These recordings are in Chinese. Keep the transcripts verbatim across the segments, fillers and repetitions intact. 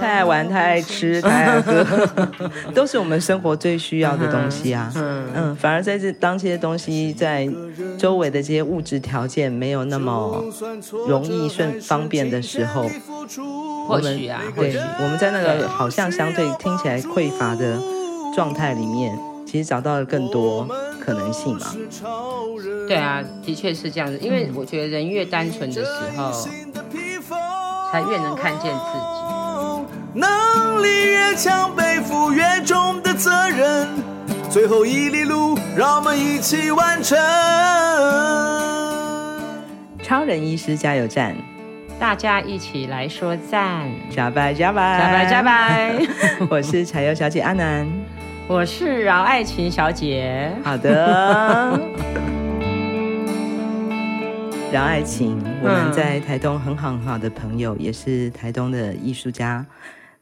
太爱玩、太爱吃、太爱喝，都是我们生活最需要的东西啊。嗯, 嗯反而在这当这些东西在周围的这些物质条件没有那么容易顺方便的时候，或许啊，对，我们在那个好像相对听起来匮乏的状态里面，其实找到了更多可能性嘛。对啊，的确是这样子，因为我觉得人越单纯的时候，才越能看见自己，能力越强，背负越重的责任，最后一里路，让我们一起完成。超人医师加油站，大家一起来说赞，加白加白加白加白。我是柴油小姐阿南，我是饶爱琴小姐。好的。饶爱琴，我们在台东很好很好的朋友，也是台东的艺术家。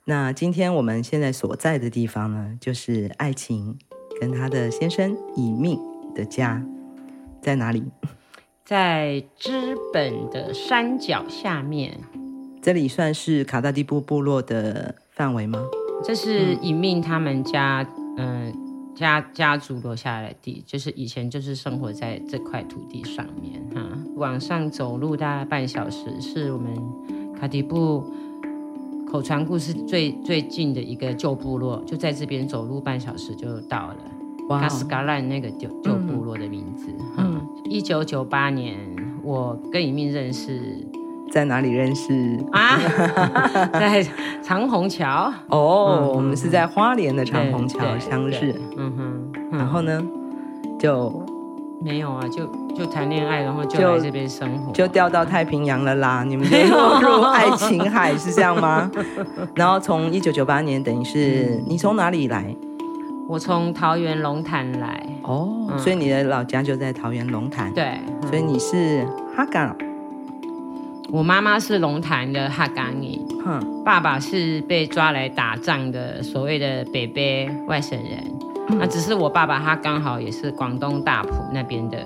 那今天我们现在所在的地方呢，就是爱琴跟她的先生以命的家，在哪里？在知本的山脚下面。这里算是卡大地布部落的范围吗？这是以命他们家，嗯。呃家家族留下来的地，就是以前就是生活在这块土地上面哈。往上走路大概半小时，是我们卡迪布口传故事最最近的一个旧部落，就在这边走路半小时就到了。哇、Kaskaran 那个旧旧部落的名字。嗯，一九九八年我跟以命认识。在哪里认识啊？在长虹桥哦、oh, 嗯，我们是在花莲的长虹桥相识。嗯哼，然后呢，就没有啊，就就谈恋爱，然后就来这边生活，就掉到太平洋了啦。你们就落入爱琴海是这样吗？然后从一九九八年，等于是、嗯、你从哪里来？我从桃园龙潭来哦、嗯，所以你的老家就在桃园龙潭。对、嗯，所以你是哈港。我妈妈是龙潭的哈嘎尼，爸爸是被抓来打仗的所谓的北北外省人。那、嗯啊、只是我爸爸他刚好也是广东大埔那边的，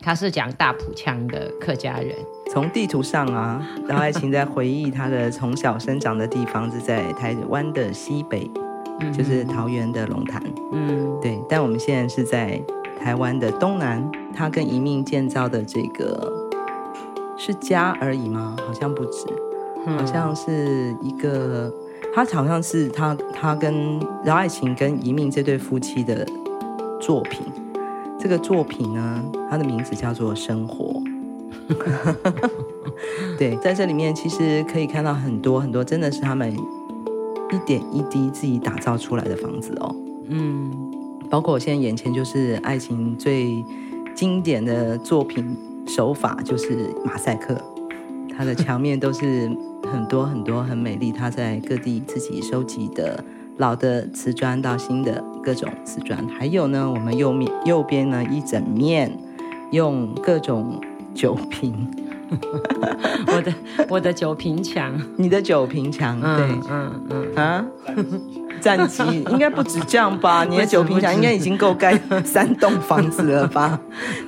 他是讲大埔腔的客家人。从地图上啊，饶爱琴在回忆他的从小生长的地方是在台湾的西北，嗯、就是桃园的龙潭。嗯，对。但我们现在是在台湾的东南，他跟以命建造的这个。是家而已吗？好像不止，嗯、好像是一个，他好像是他他跟饶爱琴跟以命这对夫妻的作品。这个作品呢，它的名字叫做《生活》。对，在这里面其实可以看到很多很多，真的是他们一点一滴自己打造出来的房子哦。嗯，包括我现在眼前就是爱琴最经典的作品。手法就是马赛克，它的墙面都是很多很多很美丽，它在各地自己收集的老的瓷砖到新的各种瓷砖，还有呢我们右面右边呢一整面用各种酒瓶。我的我的酒瓶墙。你的酒瓶墙。对，嗯嗯嗯啊。战机应该不止这样吧？你的酒瓶墙应该已经够盖三栋房子了吧？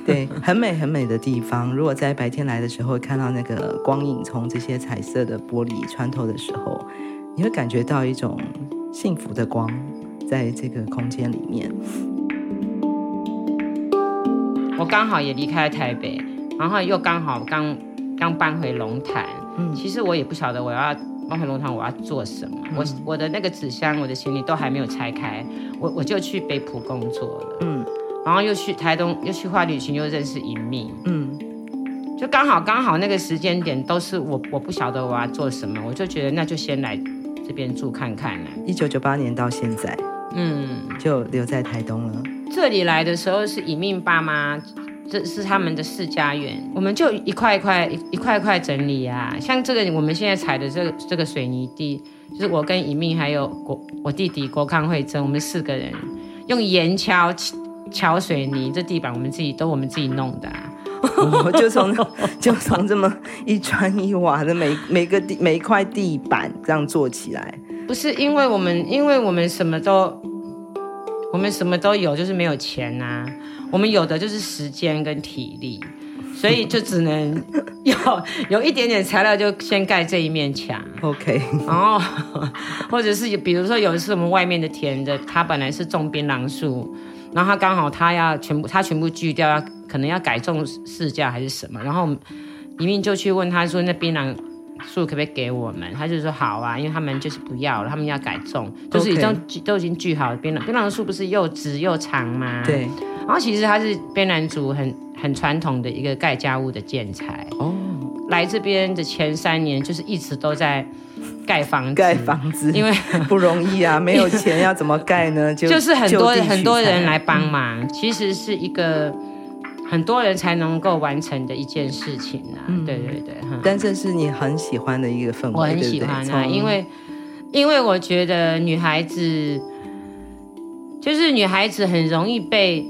对，很美很美的地方。如果在白天来的时候看到那个光影从这些彩色的玻璃穿透的时候，你会感觉到一种幸福的光在这个空间里面。我刚好也离开台北，然后又刚好刚刚搬回龙潭。嗯，其实我也不晓得我要。搬回龙潭我要做什么、嗯、我, 我的那个纸箱我的行李都还没有拆开， 我, 我就去北埔工作了、嗯、然后又去台东又去花旅行，又认识以命、嗯、就刚好刚好那个时间点都是 我, 我不晓得我要做什么，我就觉得那就先来这边住看看了。一九九八年到现在嗯，就留在台东了。这里来的时候是以命爸妈，这是他们的世家园，我们就一块一块一块一块整理啊。像这个我们现在踩的这个这个水泥地，就是我跟以命还有国我弟弟国康慧珍，我们四个人用岩敲敲水泥，这地板我们自己都我们自己弄的、啊。我就从就从这么一砖一瓦的每每个地每一块地板这样做起来。不是因为我们因为我们什么都。我们什么都有，就是没有钱啊，我们有的就是时间跟体力，所以就只能有有一点点材料就先盖这一面墙 OK 然后或者是比如说有一次我们外面的田的它本来是种槟榔树，然后它刚好它要全部它全部锯掉，可能要改种释迦还是什么，然后一命就去问他说那槟榔树可不可以给我们，他就说好啊，因为他们就是不要了，他们要改种，就是已经、okay. 都已经锯好了槟榔槟榔树不是又直又长吗？对，然后其实它是卑南族很很传统的一个盖家屋的建材哦，来这边的前三年就是一直都在盖房子盖房子，因为不容易啊，没有钱要怎么盖呢？ 就, 就是很多很多人来帮忙、嗯、其实是一个很多人才能够完成的一件事情啊、嗯、对对对、嗯、但这是你很喜欢的一个氛围，我很喜欢啊，对对，因为因为我觉得女孩子就是女孩子很容易被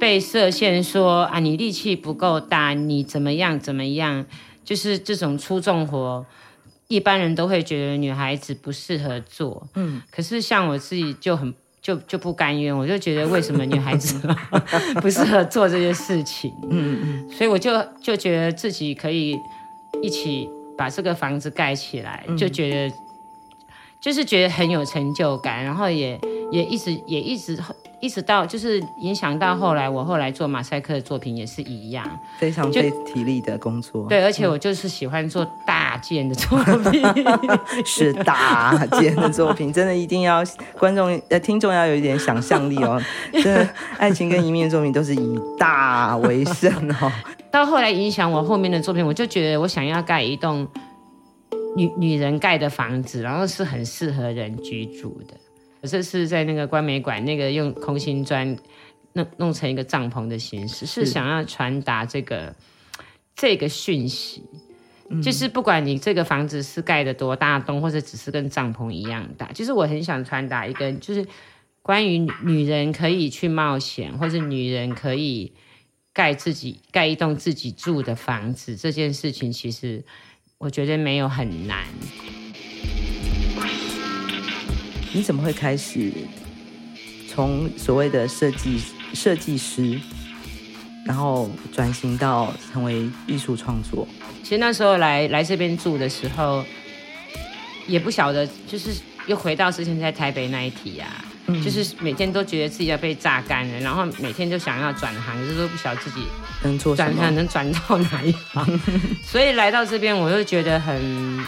被设限说啊，你力气不够大，你怎么样怎么样，就是这种粗重活一般人都会觉得女孩子不适合做，嗯，可是像我自己就很就就不甘愿，我就觉得为什么女孩子不适合做这些事情，嗯，所以我就就觉得自己可以一起把这个房子盖起来，就觉得就是觉得很有成就感，然后也也一直也一直一直到就是影响到后来，我后来做马赛克的作品也是一样，非常费体力的工作。对，而且我就是喜欢做大件的作品，是大件的作品，真的一定要观众、呃、听众要有一点想象力哦。真的，爱情跟一命的作品都是以大为胜哦。到后来影响我后面的作品，我就觉得我想要盖一栋女女人盖的房子，然后是很适合人居住的。这是在那个官美馆那个用空心砖 弄, 弄成一个帐篷的形式，是想要传达这个这个讯息、嗯、就是不管你这个房子是盖的多大栋，或者只是跟帐篷一样大，就是我很想传达一个就是关于女人可以去冒险，或者女人可以盖自己盖一栋自己住的房子这件事情，其实我觉得没有很难。你怎么会开始从所谓的设计设计师，然后转型到成为艺术创作？其实那时候来来这边住的时候，也不晓得，就是又回到之前在台北那一题啊、嗯，就是每天都觉得自己要被榨干了，然后每天就想要转行，就是都不晓得自己能做什么，转行能转到哪一行。所以来到这边，我就觉得很。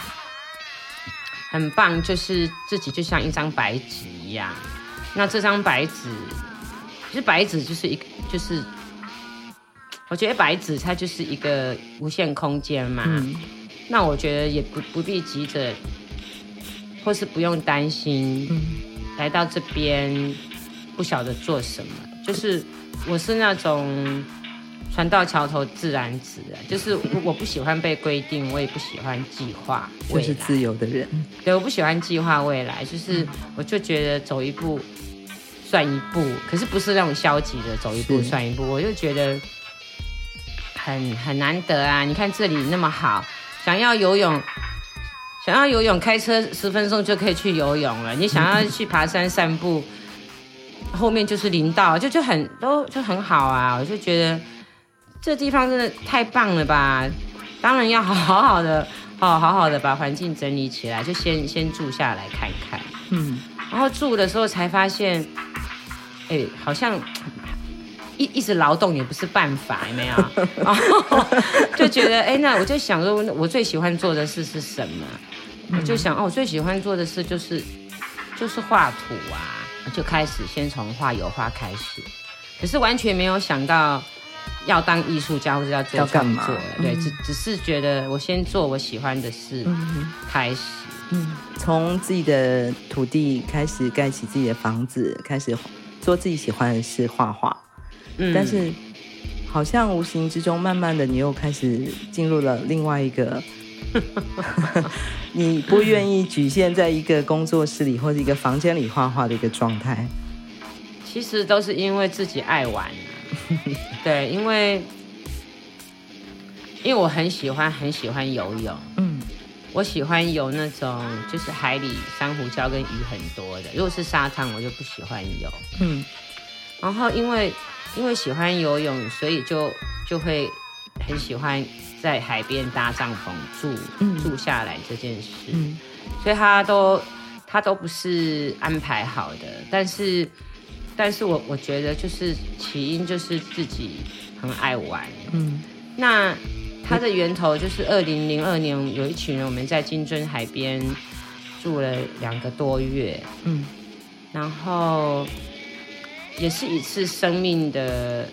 很棒，就是自己就像一张白纸一样，那这张白纸，其实白纸就是一个，就是我觉得白纸它就是一个无限空间嘛、嗯、那我觉得也不不必急着，或是不用担心、嗯、来到这边不晓得做什么，就是我是那种船到桥头自然直，就是我不喜欢被规定，我也不喜欢计划未来，就是自由的人。对，我不喜欢计划未来，就是我就觉得走一步算一步，可是不是那种消极的走一步算一步，我就觉得很很难得啊！你看这里那么好，想要游泳，想要游泳，开车十分钟就可以去游泳了。你想要去爬山散步，后面就是林道，就就很都就很好啊！我就觉得。这地方真的太棒了吧，当然要好好的好好好的把环境整理起来，就先先住下来看看，嗯，然后住的时候才发现哎，好像一一直劳动也不是办法，有没有然后就觉得哎，那我就想说我最喜欢做的事是什么、嗯、我就想哦，我最喜欢做的事就是就是画图啊，就开始先从画油画开始，可是完全没有想到要当艺术家或者要做创作，对，只、嗯、只是觉得我先做我喜欢的事、嗯、开始，嗯，从自己的土地开始盖起自己的房子，开始做自己喜欢的事，画画，嗯，但是好像无形之中，慢慢的你又开始进入了另外一个。你不愿意局限在一个工作室里或者一个房间里画画的一个状态。其实都是因为自己爱玩。对，因为因为我很喜欢很喜欢游泳，嗯，我喜欢游那种就是海里珊瑚礁跟鱼很多的，如果是沙滩我就不喜欢游，嗯，然后因为因为喜欢游泳，所以就就会很喜欢在海边搭帐篷住、嗯、住下来这件事、嗯、所以他都他都不是安排好的，但是但是我我觉得就是起因就是自己很爱玩，嗯，那它的源头就是二零零二年有一群人我们在金樽海边住了两个多月，嗯，然后也是一次生命的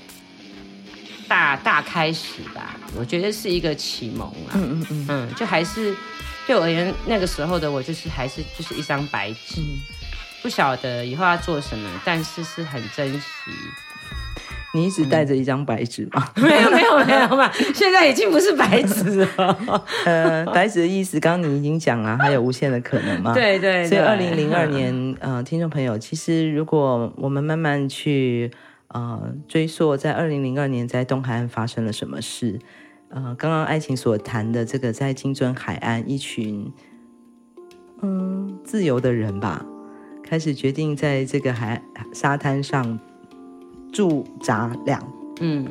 大大开始吧，我觉得是一个启蒙啊，嗯嗯嗯，嗯，就还是对我而言那个时候的我就是还是就是一张白纸。嗯，不晓得以后要做什么，但是是很珍惜。你一直带着一张白纸吗？嗯、没有没有没有嘛，现在已经不是白纸了。呃，白纸的意思，刚刚你已经讲了，还有无限的可能嘛。对对对。所以二零零二年、嗯，呃，听众朋友，其实如果我们慢慢去呃追溯，在二零零二年在东海岸发生了什么事，呃，刚刚爱情所谈的这个在金樽海岸一群嗯自由的人吧。开始决定在这个海沙滩上驻扎两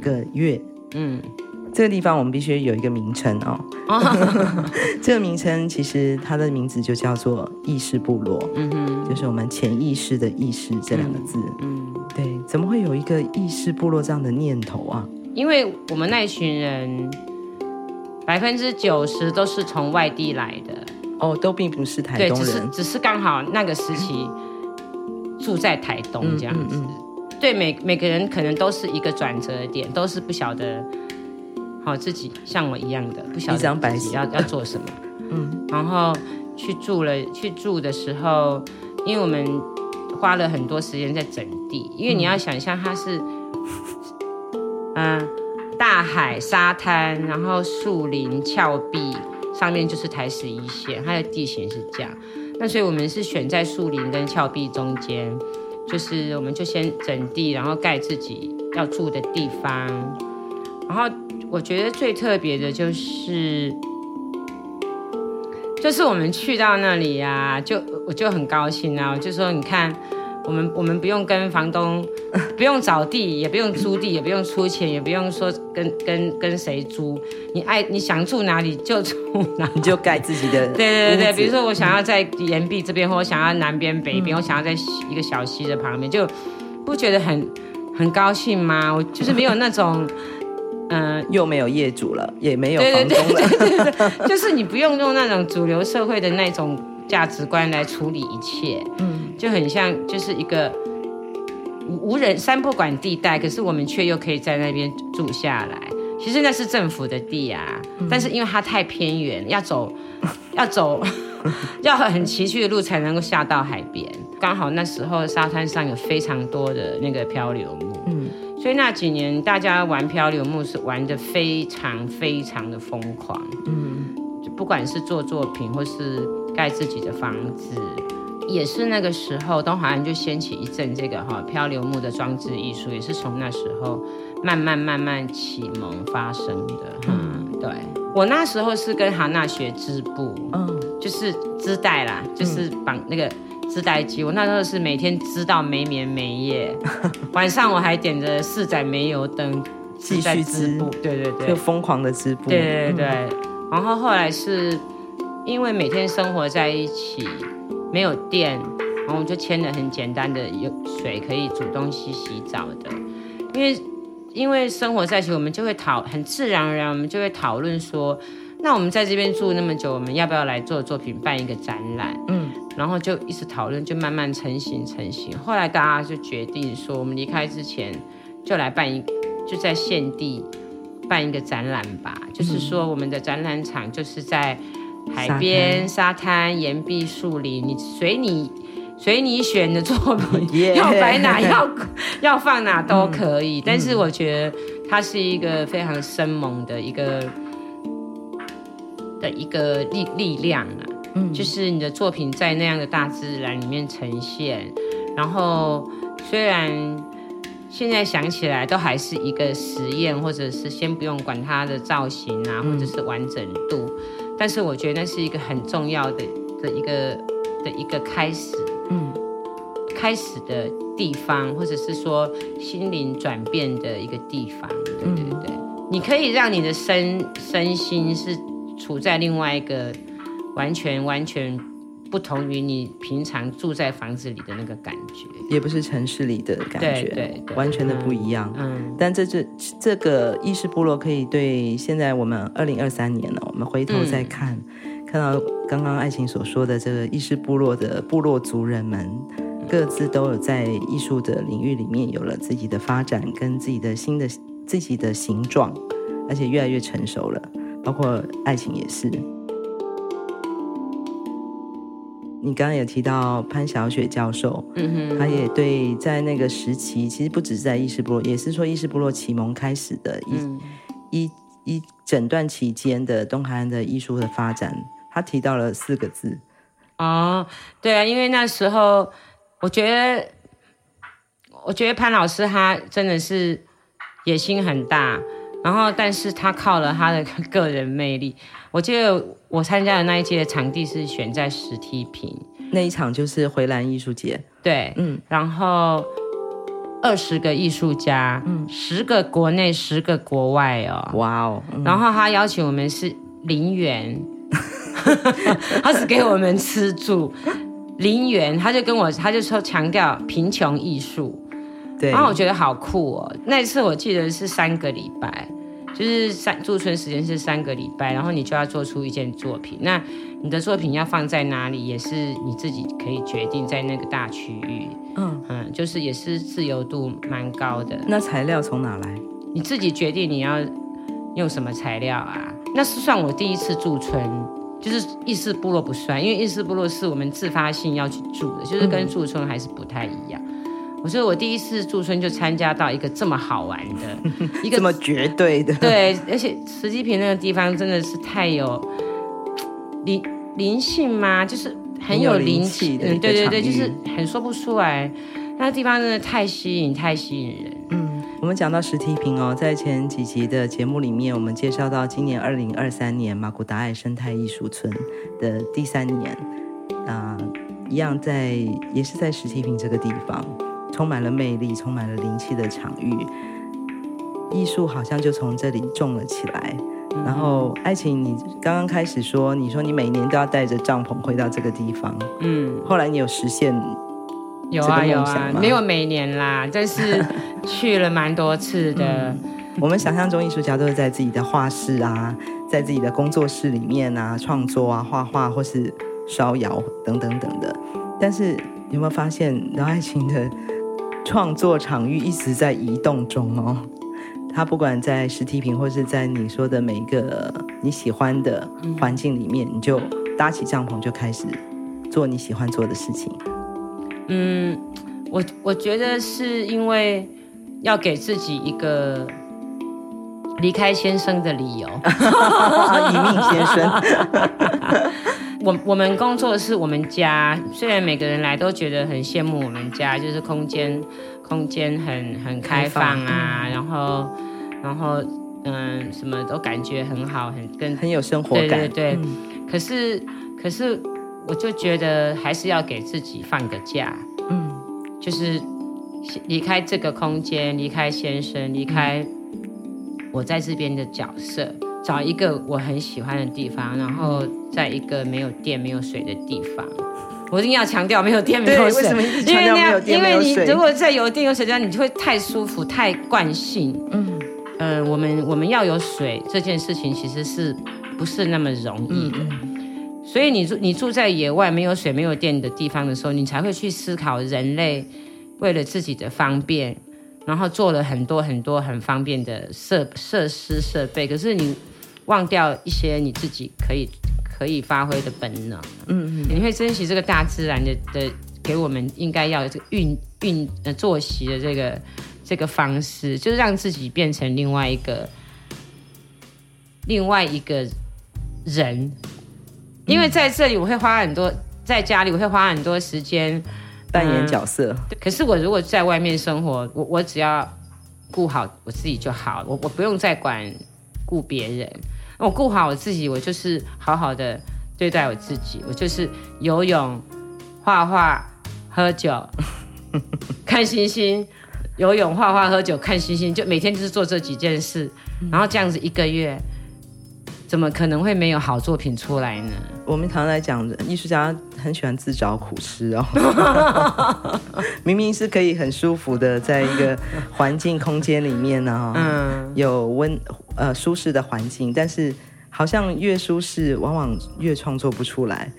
个月，嗯，嗯，这个地方我们必须有一个名称哦。这个名称其实它的名字就叫做意识部落，嗯哼，就是我们潜意识的意识这两个字，嗯，嗯，对，怎么会有一个意识部落这样的念头啊？因为我们那群人百分之九十都是从外地来的，哦，都并不是台东人，对，只是只是刚好那个时期。住在台东这样子、嗯嗯嗯、对， 每, 每个人可能都是一个转折点，都是不晓得、哦、自己像我一样的不晓得自己 要, 要做什么、嗯、然后去住了去住的时候，因为我们花了很多时间在整地，因为你要想象它是、嗯呃、大海沙滩，然后树林峭壁，上面就是台十一线，它的地形是这样，那所以我们是选在树林跟峭壁中间，就是我们就先整地，然后盖自己要住的地方。然后我觉得最特别的就是就是我们去到那里啊，就我就很高兴啊，我就说你看我们我们不用跟房东不用找地，也不用租地，也不用出钱，也不用说跟跟跟谁租，你爱你想住哪里就住哪里，你就盖自己的对对对对，比如说我想要在岩壁这边、嗯、或我想要南边北边、嗯、我想要在一个小溪的旁边，就不觉得很很高兴吗？我就是没有那种嗯、呃，又没有业主了，也没有房东了，对对对对对，就是你不用用那种主流社会的那种价值观来处理一切，嗯，就很像就是一个无人三不管地带，可是我们却又可以在那边住下来。其实那是政府的地啊，嗯、但是因为它太偏远，要走要走要很崎岖的路才能够下到海边。刚好那时候沙滩上有非常多的那个漂流木，嗯，所以那几年大家玩漂流木是玩得非常非常的疯狂，嗯，不管是做作品或是盖自己的房子，也是那个时候东海岸就掀起一阵这个、哦、漂流木的装置艺术，也是从那时候慢慢慢慢启蒙发生的、嗯嗯、对，我那时候是跟哈娜学织布、嗯、就是织带啦，就是绑那个织带机、嗯、我那时候是每天织到没眠没夜晚上我还点着四盏煤油灯继续织布，对对对，就疯狂的织布，对对对、嗯、然后后来是因为每天生活在一起没有电，然后我们就签了很简单的有水可以煮东西洗澡的，因为因为生活在一起，我们就会讨很自然而然我们就会讨论说，那我们在这边住那么久，我们要不要来做作品办一个展览，嗯，然后就一直讨论，就慢慢成型成型后来大家就决定说，我们离开之前就来办一就在现地办一个展览吧、嗯、就是说我们的展览场就是在海边沙滩岩壁树林，你随你随你选的作品、yeah. 要摆哪要要放哪都可以、嗯、但是我觉得它是一个非常生猛的一个的一个 力, 力量、啊嗯、就是你的作品在那样的大自然里面呈现，然后虽然现在想起来都还是一个实验，或者是先不用管它的造型啊、嗯、或者是完整度，但是我觉得那是一个很重要的的一个的一个开始，嗯，开始的地方，或者是说心灵转变的一个地方，对对对。嗯、你可以让你的身身心是处在另外一个完全完全不同于你平常住在房子里的那个感觉，也不是城市里的感觉，对对对，完全的不一样。嗯，嗯但这这这个意识部落可以对现在我们二零二三年了，我们回头再看、嗯，看到刚刚爱琴所说的这个意识部落的部落族人们，各自都有在艺术的领域里面有了自己的发展跟自己的新的自己的形状，而且越来越成熟了，包括爱琴也是。你刚刚有提到潘晓雪教授、嗯、他也对在那个时期其实不只是在意识部落，也是说意识部落启蒙开始的一、嗯、一, 一整段期间的东海岸的艺术的发展，他提到了四个字。哦，对啊，因为那时候我觉得我觉得潘老师他真的是野心很大，然后但是他靠了他的个人魅力。我记得我参加的那一届的场地是选在石梯坪，那一场就是回蓝艺术节，对，嗯，然后二十个艺术家，嗯，十个国内十个国外哦，哇哦、嗯，然后他邀请我们是零元，他只给我们吃住零元，他就跟我他就说强调贫穷艺术。对，然后我觉得好酷哦！那一次我记得是三个礼拜，就是三驻村时间是三个礼拜，然后你就要做出一件作品。那你的作品要放在哪里，也是你自己可以决定，在那个大区域，嗯嗯，就是也是自由度蛮高的。那材料从哪来？你自己决定你要用什么材料啊？那是算我第一次驻村，就是意识部落不算，因为意识部落是我们自发性要去住的，就是跟驻村还是不太一样。嗯，我说我第一次驻村就参加到一个这么好玩的一个这么绝对的，对，而且石梯坪那个地方真的是太有灵灵性嘛，就是很有灵气的、嗯、对对对，就是很说不出来，那个地方真的太吸引太吸引人。嗯，我们讲到石梯坪哦，在前几集的节目里面我们介绍到今年二零二三年马古达艾生态艺术村的第三年、呃、一样在也是在石梯坪这个地方充满了魅力，充满了灵气的场域，艺术好像就从这里种了起来、嗯、然后爱琴你刚刚开始说你说你每年都要带着帐篷回到这个地方，嗯，后来你有实现这个梦想吗？有啊有啊，没有每年啦，但是去了蛮多次的、嗯、我们想象中艺术家都是在自己的画室啊，在自己的工作室里面啊创作啊，画画或是烧窑等等等的，但是有没有发现爱琴的创作场域一直在移动中哦，它不管在石梯坪或是在你说的每一个你喜欢的环境里面、嗯、你就搭起帐篷就开始做你喜欢做的事情。嗯，我我觉得是因为要给自己一个离开先生的理由移民先生我, 我们工作室我们家，虽然每个人来都觉得很羡慕我们家，就是空间空间很很开放啊，然后然后嗯什么都感觉很好，很跟很有生活感，对对对、嗯、可是可是我就觉得还是要给自己放个假，嗯，就是离开这个空间，离开先生，离开我在这边的角色，找一个我很喜欢的地方，然后在一个没有电没有水的地方。我一定要强调没有电没有水，为什么一直强调没有电没有水？因为你如果在有电有水的地方，你就会太舒服太惯性。嗯，呃，我们我们要有水这件事情其实是不是那么容易的？嗯、所以你住你住在野外没有水没有电的地方的时候，你才会去思考人类为了自己的方便，然后做了很多很多很方便的设设施设备，可是你忘掉一些你自己可以可以发挥的本能。嗯嗯，你会珍惜这个大自然 的, 的给我们应该要这个运运、呃、作息的这个这个方式，就是让自己变成另外一个另外一个人。因为在这里我会花很多，在家里我会花很多时间扮演角色、嗯、可是我如果在外面生活，我我只要顾好我自己就好，我我不用再管顾别人。我顾好我自己，我就是好好的对待我自己，我就是游泳、画画、喝酒看星星，游泳、画画、喝酒、看星星，就每天就是做这几件事，然后这样子一个月，怎么可能会没有好作品出来呢？我们常在讲，艺术家很喜欢自找苦吃哦。明明是可以很舒服的，在一个环境空间里面呢、哦，嗯，有温呃舒适的环境，但是好像越舒适，往往越创作不出来。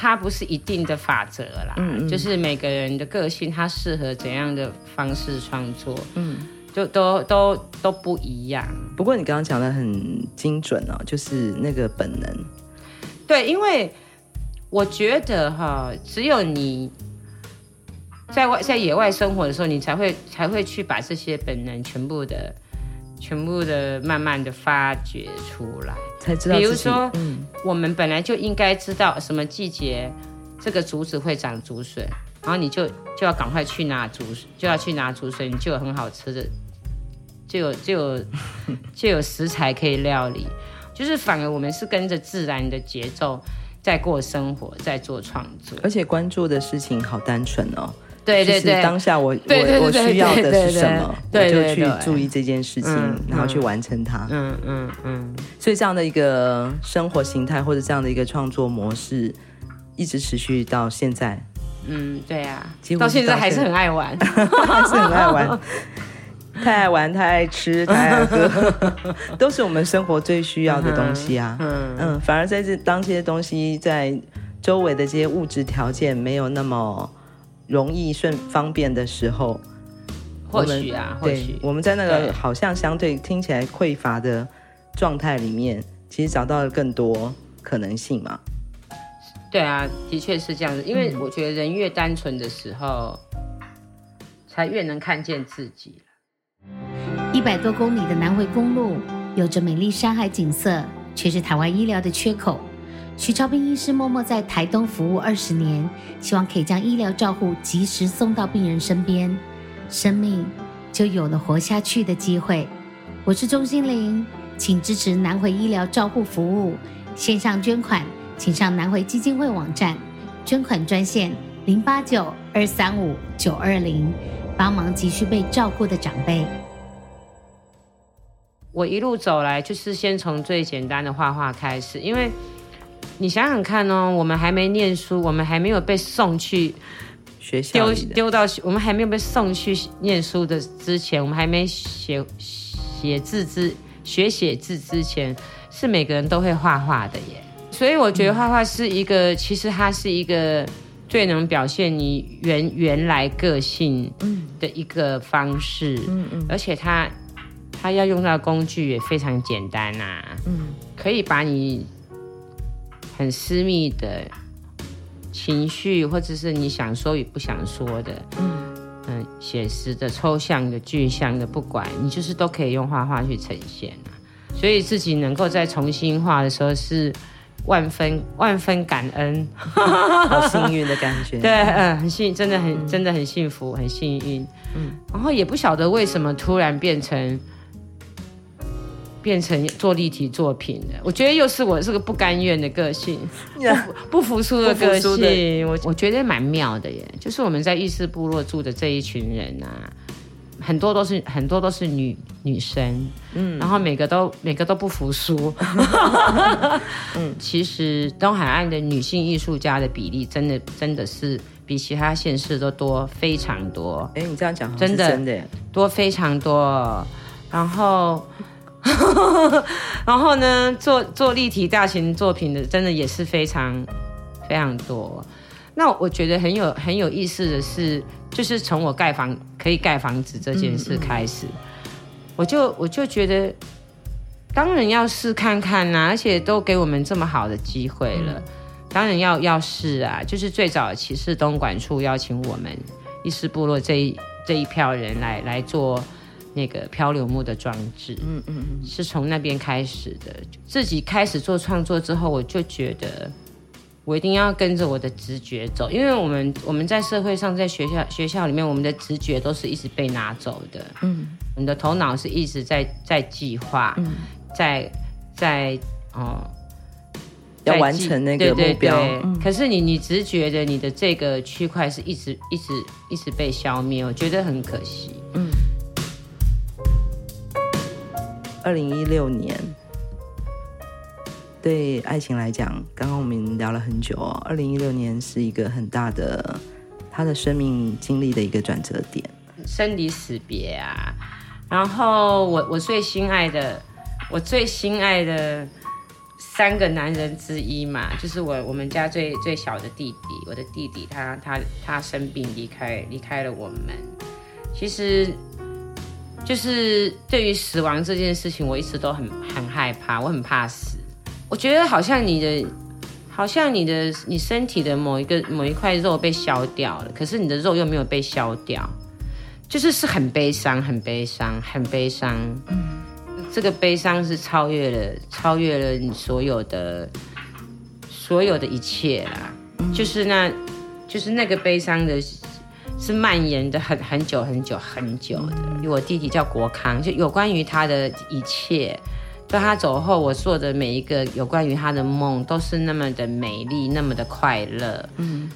它不是一定的法则啦，嗯嗯，就是每个人的个性，他适合怎样的方式创作，嗯，就都都都不一样。不过你刚刚讲的很精准哦，就是那个本能。对，因为我觉得哈、哦，只有你在外在野外生活的时候，你才会才会去把这些本能全部的全部的慢慢的发掘出来。比如说、嗯、我们本来就应该知道什么季节这个竹子会长竹笋，然后你就就要赶快去拿竹就要去拿竹笋，你就有很好吃的，就有就有就有食材可以料理。就是反而我们是跟着自然的节奏在过生活，在做创作，而且关注的事情好单纯哦。对对对，就是当下我对对对对对我需要的是什么，对对对对，我就去注意这件事情，对对对对，然后去完成它。嗯嗯嗯。所以这样的一个生活形态，或者这样的一个创作模式，一直持续到现在。嗯，对啊，到现在还是很爱玩，还是很爱玩，太爱玩，太爱吃，太爱喝，都是我们生活最需要的东西啊。嗯嗯，反而在这当这些东西在周围的这些物质条件没有那么容易顺方便的时候，或许啊，或许我们在那个好像相对听起来匮乏的状态里面，其实找到了更多可能性嘛。对啊，的确是这样子，因为我觉得人越单纯的时候、嗯、才越能看见自己。一百多公里的南回公路有着美丽山海景色，却是台湾医疗的缺口。许超斌医师默默在台东服务二十年，希望可以将医疗照护及时送到病人身边，生命就有了活下去的机会。我是钟心玲，请支持南回医疗照护服务，线上捐款请上南回基金会网站，捐款专线零八九二三五九二零，帮忙急需被照顾的长辈。我一路走来，就是先从最简单的画画开始，因为。你想想看哦，我们还没念书，我们还没有被送去学校丢丢到，我们还没有被送去念书的之前，我们还没写写字之学写字之前，是每个人都会画画的耶。所以我觉得画画是一个，嗯、其实它是一个最能表现你原原来个性的一个方式，嗯嗯嗯、而且它它要用到的工具也非常简单啊，嗯、可以把你。很私密的情绪，或者是你想说与不想说的，嗯嗯，写实的、抽象的、具象的，不管你就是都可以用画画去呈现、啊、所以自己能够再重新画的时候，是万分万分感恩，好幸运的感觉。对，嗯，很幸，真的很、嗯、真的很幸福，很幸运。嗯，然后也不晓得为什么突然变成。变成做立体作品的，我觉得又是我这个不甘愿的个性， yeah, 不, 不服输的个性，我我觉得蛮妙的耶。就是我们在意识部落住的这一群人啊，很多都是很多都是女女生，嗯，然后每个都每个都不服输，嗯，其实东海岸的女性艺术家的比例真的真的是比其他县市都多非常多。哎、欸，你这样讲真的真的耶多非常多，然后。然后呢，做做立体大型作品的，真的也是非常非常多。那我觉得很有很有意思的是，就是从我盖房可以盖房子这件事开始，嗯嗯、我就我就觉得，当然要试看看啊，而且都给我们这么好的机会了，嗯、当然要要试啊。就是最早其实东莞处邀请我们意识部落这一这一票人来来做。那个漂流木的装置，嗯嗯嗯，是从那边开始的。自己开始做创作之后，我就觉得我一定要跟着我的直觉走，因为我们我们在社会上，在学校学校里面，我们的直觉都是一直被拿走的，嗯，我们的头脑是一直在在计划，嗯、在在哦、呃，要完成那个目标。对对对，嗯、可是你你直觉的，你的这个区块是一直一直一直被消灭，我觉得很可惜，嗯。二零一六年对爱情来讲，刚刚我们聊了很久哦，二零一六年是一个很大的他的生命经历的一个转折点，生离死别啊。然后 我, 我最心爱的我最心爱的三个男人之一嘛，就是我我们家最最小的弟弟，我的弟弟他他他生病离开离开了我们。其实就是对于死亡这件事情，我一直都很很害怕，我很怕死。我觉得好像你的好像你的你身体的某一个某一块肉被削掉了，可是你的肉又没有被削掉，就是是很悲伤，很悲伤，很悲伤。嗯，这个悲伤是超越了超越了你所有的所有的一切啦，嗯，就是那就是那个悲伤的是蔓延的很很久很久很久的。我弟弟叫国康，就有关于他的一切，在他走后我做的每一个有关于他的梦都是那么的美丽，那么的快乐。嗯，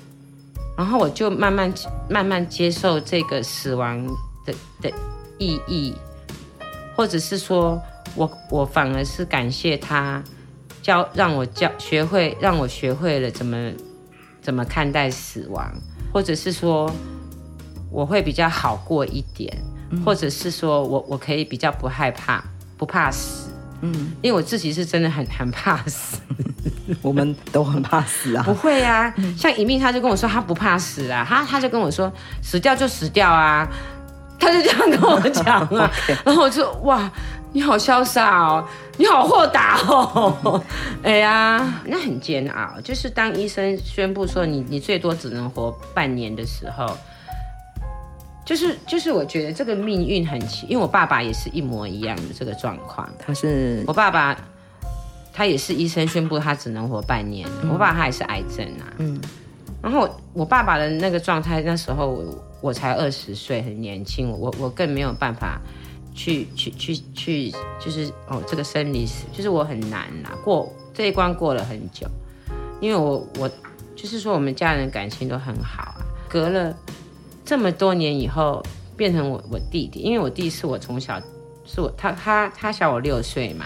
然后我就慢慢慢慢接受这个死亡 的, 的意义，或者是说我我反而是感谢他教让我教学会让我学会了怎么怎么看待死亡，或者是说我会比较好过一点，嗯，或者是说我我可以比较不害怕不怕死。嗯，因为我自己是真的很很怕死。我们都很怕死啊。不会啊，像以命他就跟我说他不怕死啊，他他就跟我说死掉就死掉啊。他就这样跟我讲了，okay. 然后我就哇，你好潇洒哦，你好豁达哦，哎呀，那很煎熬。就是当医生宣布说你你最多只能活半年的时候，就是就是我觉得这个命运很奇，因为我爸爸也是一模一样的这个状况。他是我爸爸，他也是医生宣布他只能活半年，嗯，我爸爸他也是癌症啊。嗯，然后我我爸爸的那个状态，那时候我。我才二十岁，很年轻，我我更没有办法去去去去，就是哦，这个生离死，就是我很难啦，过这一关过了很久，因为我我就是说我们家人感情都很好啊，隔了这么多年以后，变成我我弟弟，因为我弟是我从小是我他他他小我六岁嘛，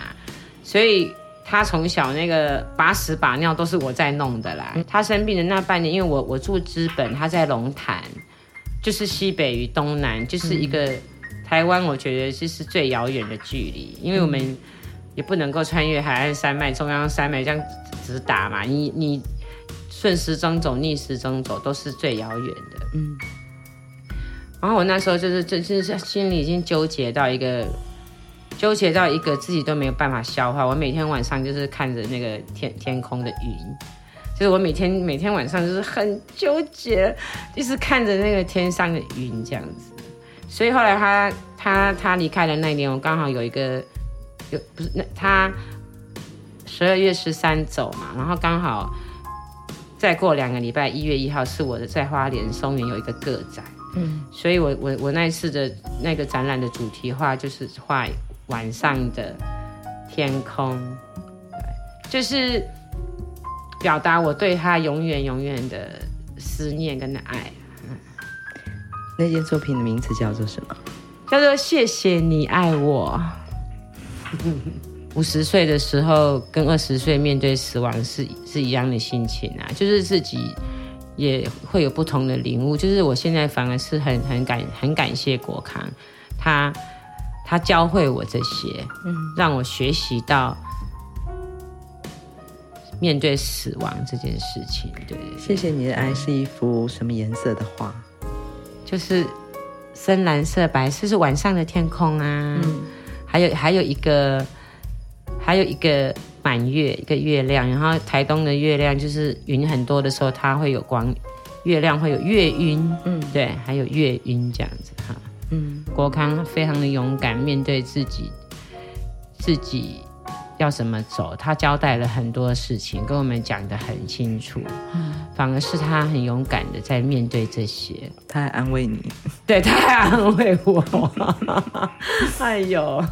所以他从小那个把屎把尿都是我在弄的啦。他生病的那半年，因为我我住资本，他在龙潭。就是西北与东南，就是一个台湾，我觉得就是最遥远的距离，因为我们也不能够穿越海岸山脉、中央山脉这样直达嘛。你你顺时针走、逆时针走都是最遥远的。嗯。然后我那时候就是就是心里已经纠结到一个纠结到一个自己都没有办法消化。我每天晚上就是看着那个天天空的云。就是我每天每天晚上就是很纠结，一直看着那个天上的云这样子。所以后来他他他离开的那一年，我刚好有一个有不是那他十二月十三走嘛，然后刚好再过两个礼拜，一月一号是我的在花莲松园有一个个展，嗯，所以我我我那一次的那个展览的主题画就是画晚上的天空，就是。表达我对他永远永远的思念跟爱。那件作品的名字叫做什么？叫做谢谢你爱我。五十岁的时候跟二十岁面对死亡是是一样的心情啊，就是自己也会有不同的领悟。就是我现在反而是很很感很感谢国康，他他教会我这些，嗯，让我学习到。面对死亡这件事情， 对, 对, 对。谢谢你的爱是一幅什么颜色的画？就是深蓝色、白色，是晚上的天空啊。嗯，还有还有一个还有一个满月，一个月亮。然后台东的月亮就是云很多的时候，它会有光，月亮会有月晕。嗯，对，还有月晕这样子哈。嗯，国康非常的勇敢，面对自己自己。要怎么走，他交代了很多事情，跟我们讲得很清楚，嗯，反而是他很勇敢的在面对这些。他还安慰你？对，他还安慰我。哎呦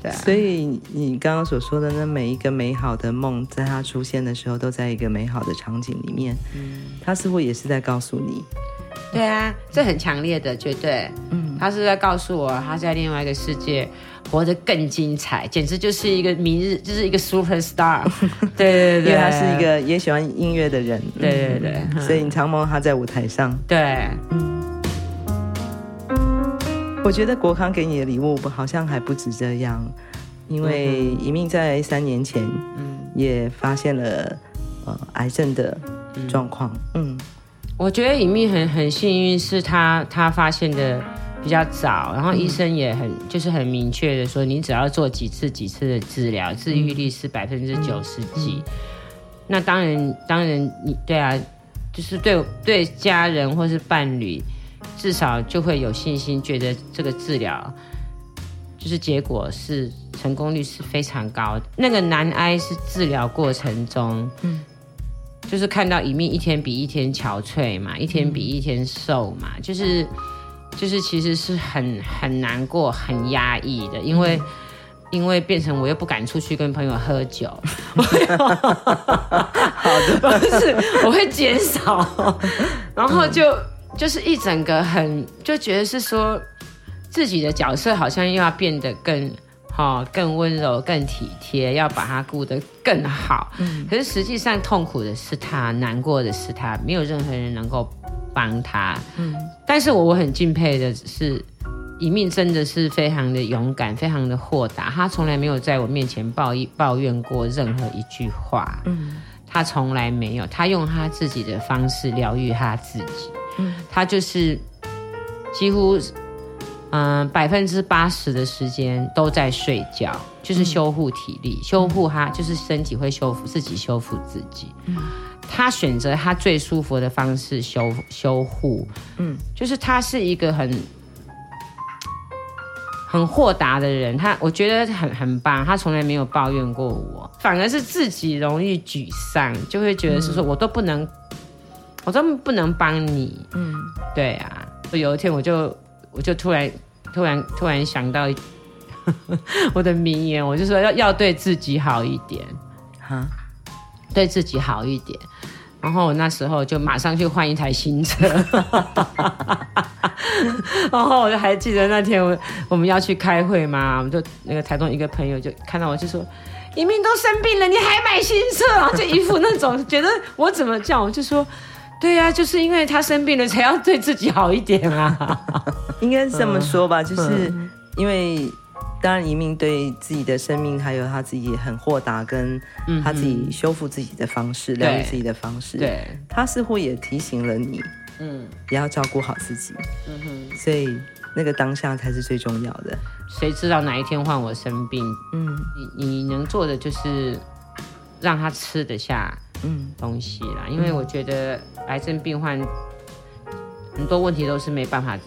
对，啊，所以你刚刚所说的那每一个美好的梦，在他出现的时候都在一个美好的场景里面，嗯，他似乎也是在告诉你。对啊，这很强烈的，绝对，嗯，他是在告诉我他在另外一个世界，活得更精彩，简直就是一个明日，就是一个 super star。对对对，因为他是一个也喜欢音乐的人，对对对，嗯、所以你常梦他在舞台上。对，我觉得国康给你的礼物好像还不止这样，因为一命在三年前也发现了、呃、癌症的状况。嗯，我觉得以命 很, 很幸运，是他他发现的比较早，然后医生也很、嗯、就是很明确的说，你只要做几次几次的治疗，治愈率是百分之九十几。那当然当然你对啊，就是对对家人或是伴侣，至少就会有信心，觉得这个治疗就是结果是成功率是非常高的。那个难挨是治疗过程中，嗯。就是看到以命一天比一天憔悴嘛，一天比一天瘦嘛，就是就是其实是很很难过、很压抑的，因为、嗯、因为变成我又不敢出去跟朋友喝酒，好的，不是我会减少，然后就就是一整个很就觉得是说自己的角色好像又要变得更。哦、更温柔更体贴，要把他顾得更好、嗯、可是实际上痛苦的是他，难过的是他，没有任何人能够帮他、嗯、但是 我, 我很敬佩的是以命真的是非常的勇敢，非常的豁达，他从来没有在我面前 抱, 抱怨过任何一句话、嗯、他从来没有，他用他自己的方式疗愈他自己、嗯、他就是几乎嗯，百分之八十的时间都在睡觉，就是修护体力、嗯、修护他，就是身体会修复自己，修复自己、嗯、他选择他最舒服的方式修修护、嗯、就是他是一个很很豁达的人，他我觉得很很棒，他从来没有抱怨过我，反而是自己容易沮丧，就会觉得是说、嗯、我都不能我都不能帮你。嗯，对啊，有一天我就我就突然突然突然想到我的名言，我就说 要, 要对自己好一点，哈，对自己好一点。然后我那时候就马上去换一台新车，然后我就还记得那天 我, 我们要去开会嘛，我们就那个台东一个朋友就看到我就说，以命都生病了，你还买新车，然后就一副那种觉得我怎么这样，我就说。对啊，就是因为他生病了才要对自己好一点啊。应该这么说吧、嗯、就是因为当然以命对自己的生命还有他自己很豁达，跟他自己修复自己的方式、嗯、疗愈自己的方式，对，他似乎也提醒了你、嗯、也要照顾好自己、嗯、哼，所以那个当下才是最重要的。谁知道哪一天换我生病、嗯、你, 你能做的就是让他吃得下嗯东西啦，因为我觉得癌症病患很多问题都是没办法，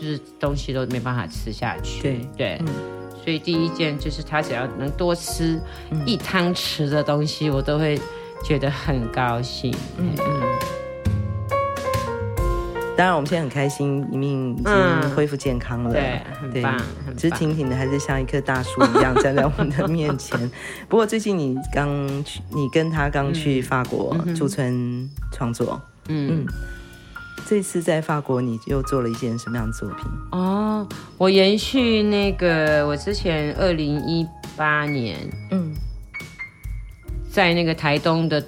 就是东西都没办法吃下去。对对、嗯，所以第一件就是他只要能多吃一汤匙的东西、嗯，我都会觉得很高兴。嗯嗯。当然，我们现在很开心，以命已经恢复健康了，嗯、对，很棒，很棒。只是挺挺的，还是像一棵大树一样站在我们的面前。不过最近你刚去，你跟他刚去法国驻村创作，嗯，嗯嗯这次在法国你又做了一件什么样的作品？哦，我延续那个我之前二零一八年，嗯，在那个台东的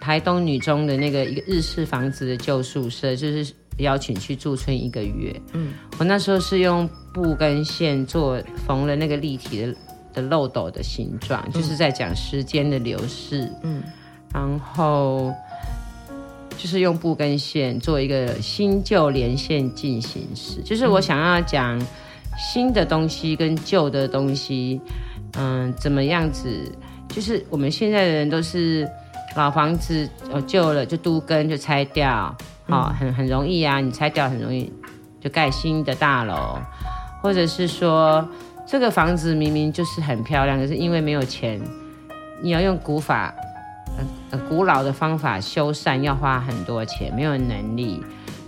台东女中的那个一个日式房子的旧宿舍，就是。邀请去驻村一个月、嗯、我那时候是用布跟线做缝了那个立体 的, 的漏斗的形状、嗯、就是在讲时间的流逝、嗯、然后就是用布跟线做一个新旧连线进行式，就是我想要讲新的东西跟旧的东西嗯，怎么样子，就是我们现在的人都是老房子旧了就都更就拆掉哦、很, 很容易啊，你拆掉很容易就盖新的大楼，或者是说这个房子明明就是很漂亮，可是因为没有钱，你要用古法、呃、古老的方法修缮，要花很多钱，没有能力，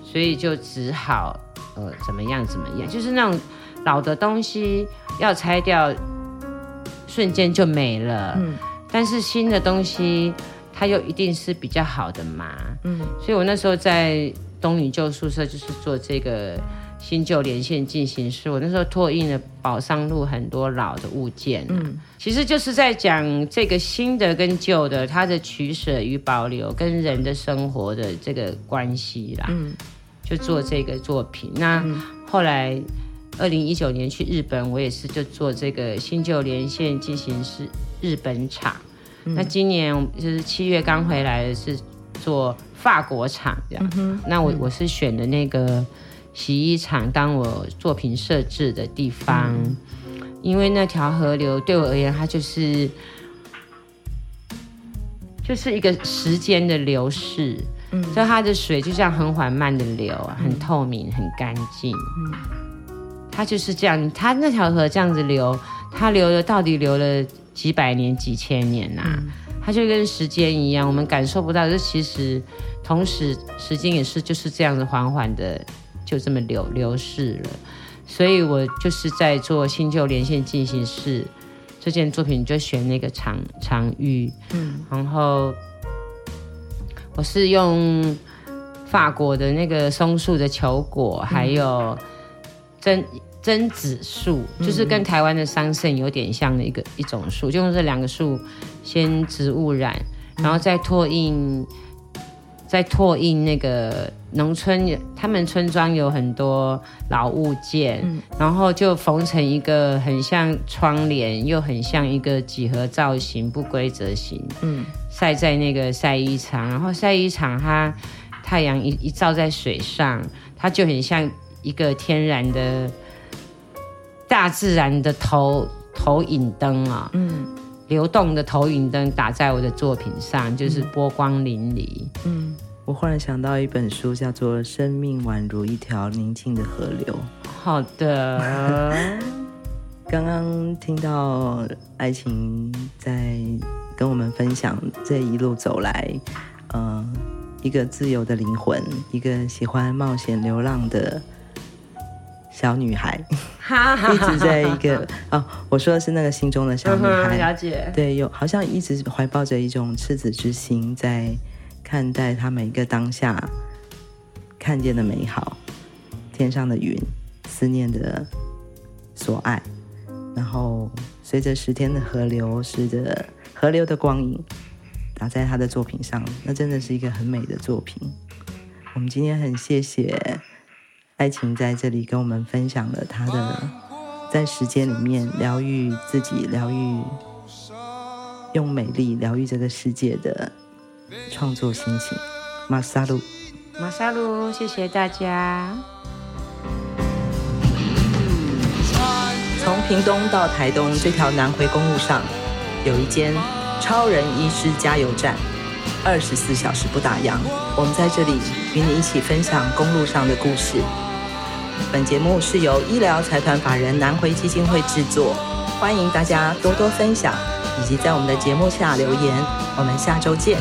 所以就只好呃怎么样怎么样，就是那种老的东西要拆掉瞬间就没了、嗯、但是新的东西它又一定是比较好的嘛、嗯、所以我那时候在东女旧宿舍就是做这个新旧连线进行式，我那时候拓印了宝山路很多老的物件、啊嗯、其实就是在讲这个新的跟旧的它的取舍与保留跟人的生活的这个关系啦、嗯、就做这个作品。那后来二零一九年去日本，我也是就做这个新旧连线进行式日本场、嗯、那今年就是七月刚回来的是做法国场这样、嗯、那 我, 我是选的那个洗衣厂当我作品设置的地方、嗯、因为那条河流对我而言它就是就是一个时间的流逝、嗯、所以它的水就像很缓慢的流、嗯、很透明很干净、嗯、它就是这样，它那条河这样子流，它流了到底流了几百年几千年啊、嗯、它就跟时间一样我们感受不到，就其实同时时间也是就是这样子缓缓的就这么流流逝了。所以我就是在做新旧连线进行式这件作品就选那个场场域、嗯、然后我是用法国的那个松树的球果、嗯、还有榛榛子树，就是跟台湾的桑葚有点像的一个一种树，就用这两个树先植物染，然后再拓印在拓印那个农村，他们村庄有很多老物件、嗯、然后就缝成一个很像窗帘又很像一个几何造型不规则型、嗯、晒在那个晒衣场，然后晒衣场它太阳 一, 一照在水上，它就很像一个天然的大自然的投投影灯啊、哦嗯，流动的投影灯打在我的作品上，就是波光粼粼。嗯，我忽然想到一本书叫做《生命宛如一条宁静的河流》。好的。刚刚听到艾晴在跟我们分享这一路走来，呃，一个自由的灵魂，一个喜欢冒险流浪的小女孩一直在一个哦，我说的是那个心中的小女孩、嗯、了解，对，有好像一直怀抱着一种赤子之心在看待她每一个当下看见的美好，天上的云，思念的所爱，然后随着时间的河流，随着河流的光影打在她的作品上，那真的是一个很美的作品。我们今天很谢谢艾晴在这里跟我们分享了她的在时间里面疗愈自己，疗愈用美丽疗愈这个世界的创作心情。马萨鲁，马萨鲁，谢谢大家。从屏东到台东这条南回公路上有一间超人医师加油站，二十四小时不打烊。我们在这里与你一起分享公路上的故事。本节目是由医疗财团法人南回基金会制作，欢迎大家多多分享，以及在我们的节目下留言。我们下周见。